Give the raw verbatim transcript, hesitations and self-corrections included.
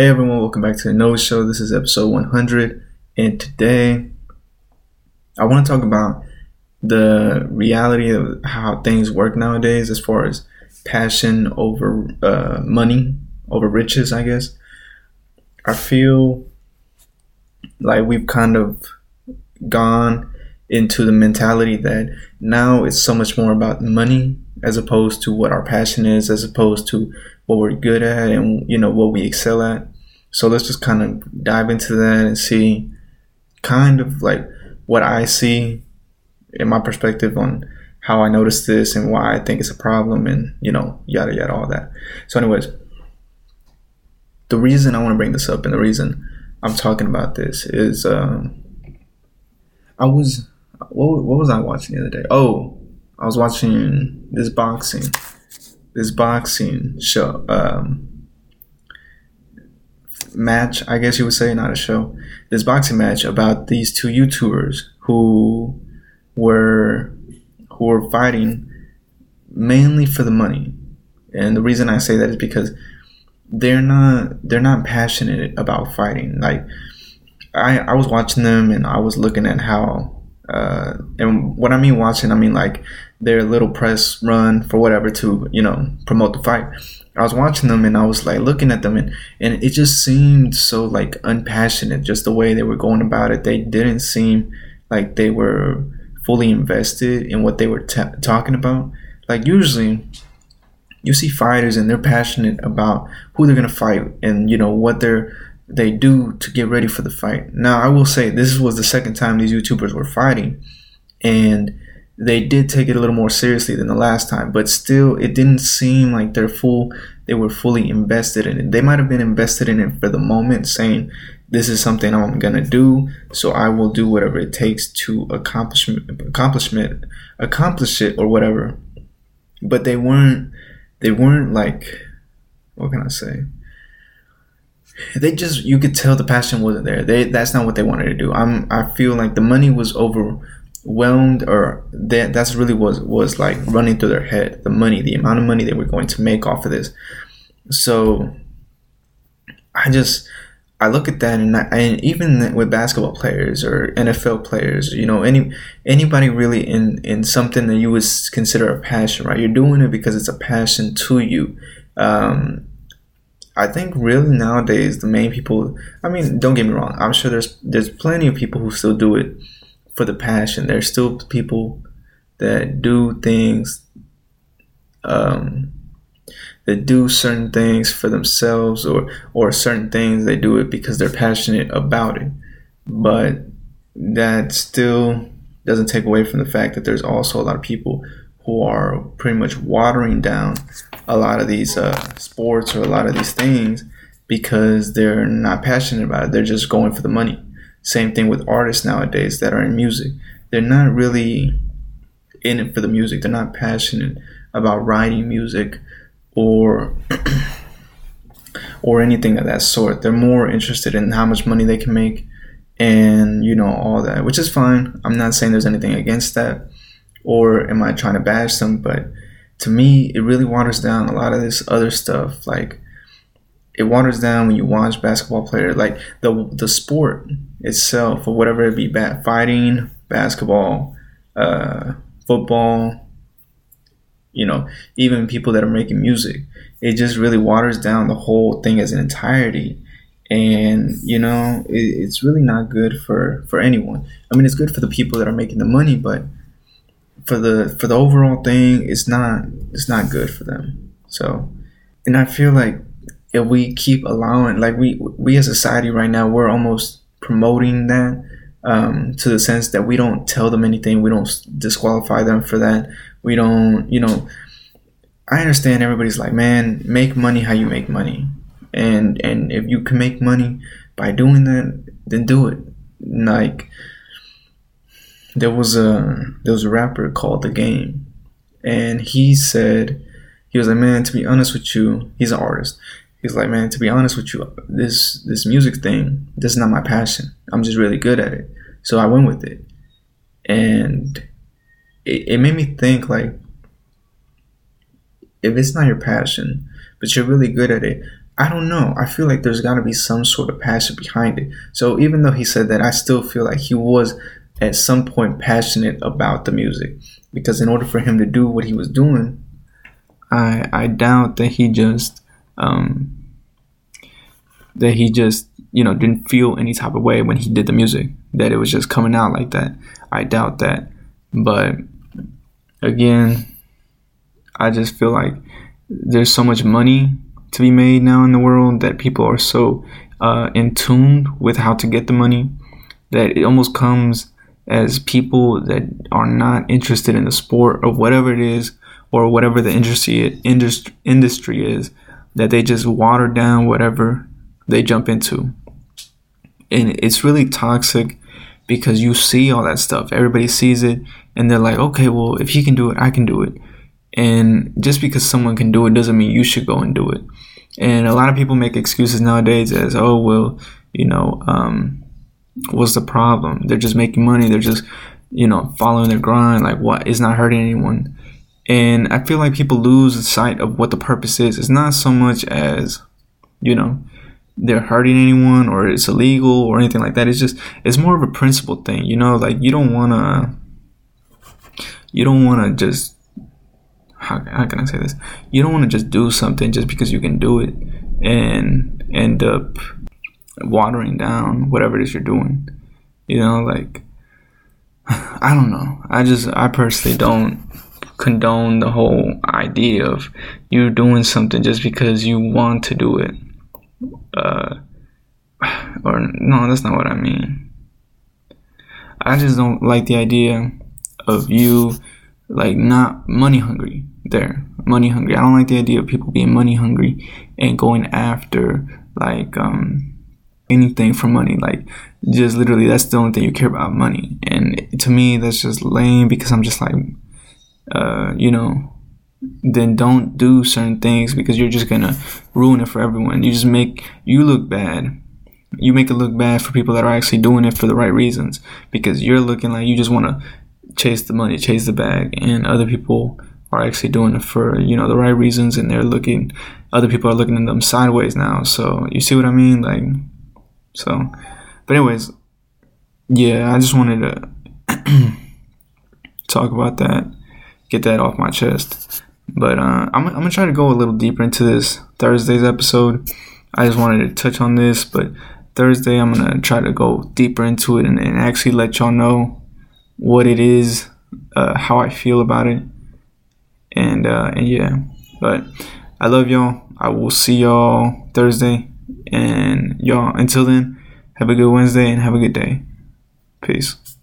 Hey everyone, welcome back to the Nose Show. This is episode one hundred, and today I want to talk about the reality of how things work nowadays as far as passion over uh, money, over riches, I guess. I feel like we've kind of gone into the mentality that now it's so much more about money as opposed to what our passion is, as opposed to what we're good at and, you know, what we excel at. So let's just kind of dive into that and see kind of like what I see in my perspective on how I notice this and why I think it's a problem and, you know, yada, yada, all that. So anyways, the reason I want to bring this up and the reason I'm talking about this is um, I was, what, what was I watching the other day? Oh, I was watching this boxing, this boxing show, um, match, I guess you would say, not a show, this boxing match about these two YouTubers who were, who were fighting mainly for the money. And the reason I say that is because they're not, they're not passionate about fighting. Like I, I was watching them and I was looking at how, Uh, and what I mean watching, I mean like their little press run for whatever to, you know, promote the fight. I was watching them and I was like looking at them and, and it just seemed so like unpassionate, just the way they were going about it. They didn't seem like they were fully invested in what they were t- talking about. Like usually you see fighters and they're passionate about who they're going to fight and, you know, what they're they do to get ready for the fight. Now, I will say this was the second time these YouTubers were fighting, and they did take it a little more seriously than the last time, but still it didn't seem like they're full, they were fully invested in it. They might have been invested in it for the moment, saying this is something I'm going to do, so I will do whatever it takes to accomplish, accomplishment, accomplish it or whatever. But they weren't, they weren't like, what can I say? They just, you could tell the passion wasn't there. They, that's not what they wanted to do. I'm, I feel like the money was overwhelmed, or that that's really was was like running through their head. The money, the amount of money they were going to make off of this. So I just, I look at that, and I, and even with basketball players or N F L players, you know, any anybody really in in something that you would consider a passion, right? You're doing it because it's a passion to you. Um, I think really nowadays the main people, I mean, don't get me wrong, I'm sure there's there's plenty of people who still do it for the passion. There's still people that do things, um, that do certain things for themselves or, or certain things they do it because they're passionate about it. But that still doesn't take away from the fact that there's also a lot of people who are pretty much watering down a lot of these uh, sports or a lot of these things because they're not passionate about it. They're just going for the money. Same thing with artists nowadays that are in music. They're not really in it for the music. They're not passionate about writing music or or anything of that sort. They're more interested in how much money they can make and, you know, all that, which is fine. I'm not saying there's anything against that or am I trying to bash them, but to me, it really waters down a lot of this other stuff. Like, it waters down when you watch basketball players. Like, the the sport itself, or whatever it be, bat, fighting, basketball, uh, football, you know, even people that are making music. It just really waters down the whole thing as an entirety. And, you know, it, it's really not good for, for anyone. I mean, it's good for the people that are making the money, but for the for the overall thing, it's not it's not good for them. So, and I feel like if we keep allowing, like we we as a society right now, we're almost promoting that um, to the sense that we don't tell them anything, we don't disqualify them for that, we don't, you know. I understand everybody's like, man, make money how you make money, and and if you can make money by doing that, then do it. Like, There was a there was a rapper called The Game, and he said, he was like, man, to be honest with you, he's an artist. He's like, man, to be honest with you, this this music thing, this is not my passion. I'm just really good at it, so I went with it, and it, it made me think, like, if it's not your passion, but you're really good at it, I don't know. I feel like there's got to be some sort of passion behind it. So even though he said that, I still feel like he was at some point passionate about the music, because in order for him to do what he was doing, I I doubt that he just um, that he just you know didn't feel any type of way when he did the music, that it was just coming out like that. I doubt that. But again, I just feel like there's so much money to be made now in the world that people are so uh, in tune with how to get the money that it almost comes as people that are not interested in the sport or whatever it is, or whatever the industry industry industry is, that they just water down whatever they jump into. And it's really toxic because you see all that stuff. Everybody sees it and they're like, okay, well, if he can do it, I can do it. And just because someone can do it doesn't mean you should go and do it. And a lot of people make excuses nowadays as, oh, well, you know, um, what's the problem? They're just making money. They're just, you know, following their grind. Like, what? It's not hurting anyone. And I feel like people lose sight of what the purpose is. It's not so much as, you know, they're hurting anyone or it's illegal or anything like that. It's just, it's more of a principle thing, you know, like you don't want to, you don't want to just, How, how can I say this? You don't want to just do something just because you can do it and end up watering down whatever it is you're doing. You know, like, I don't know. I just, I personally don't condone the whole idea of you doing something just because you want to do it. Uh, or no, that's not what I mean. I just don't like the idea of you, like, not money hungry. There, money hungry. I don't like the idea of people being money hungry and going after like um anything for money. Like, just literally, that's the only thing you care about, money. And to me, that's just lame, because I'm just like, uh, you know, then don't do certain things because you're just gonna ruin it for everyone. You just make you look bad. You make it look bad for people that are actually doing it for the right reasons, because you're looking like you just want to chase the money, chase the bag, and other people are actually doing it for, you know, the right reasons, and they're looking, other people are looking at them sideways now. So you see what I mean? Like, so, but anyways, yeah, I just wanted to talk about that, get that off my chest. But uh, I'm, I'm gonna try to go a little deeper into this Thursday's episode. I just wanted to touch on this, but Thursday I'm gonna try to go deeper into it and, and actually let y'all know what it is, uh, how I feel about it, and uh, and yeah, but I love y'all. I will see y'all Thursday, and y'all, until then, have a good Wednesday and have a good day. Peace.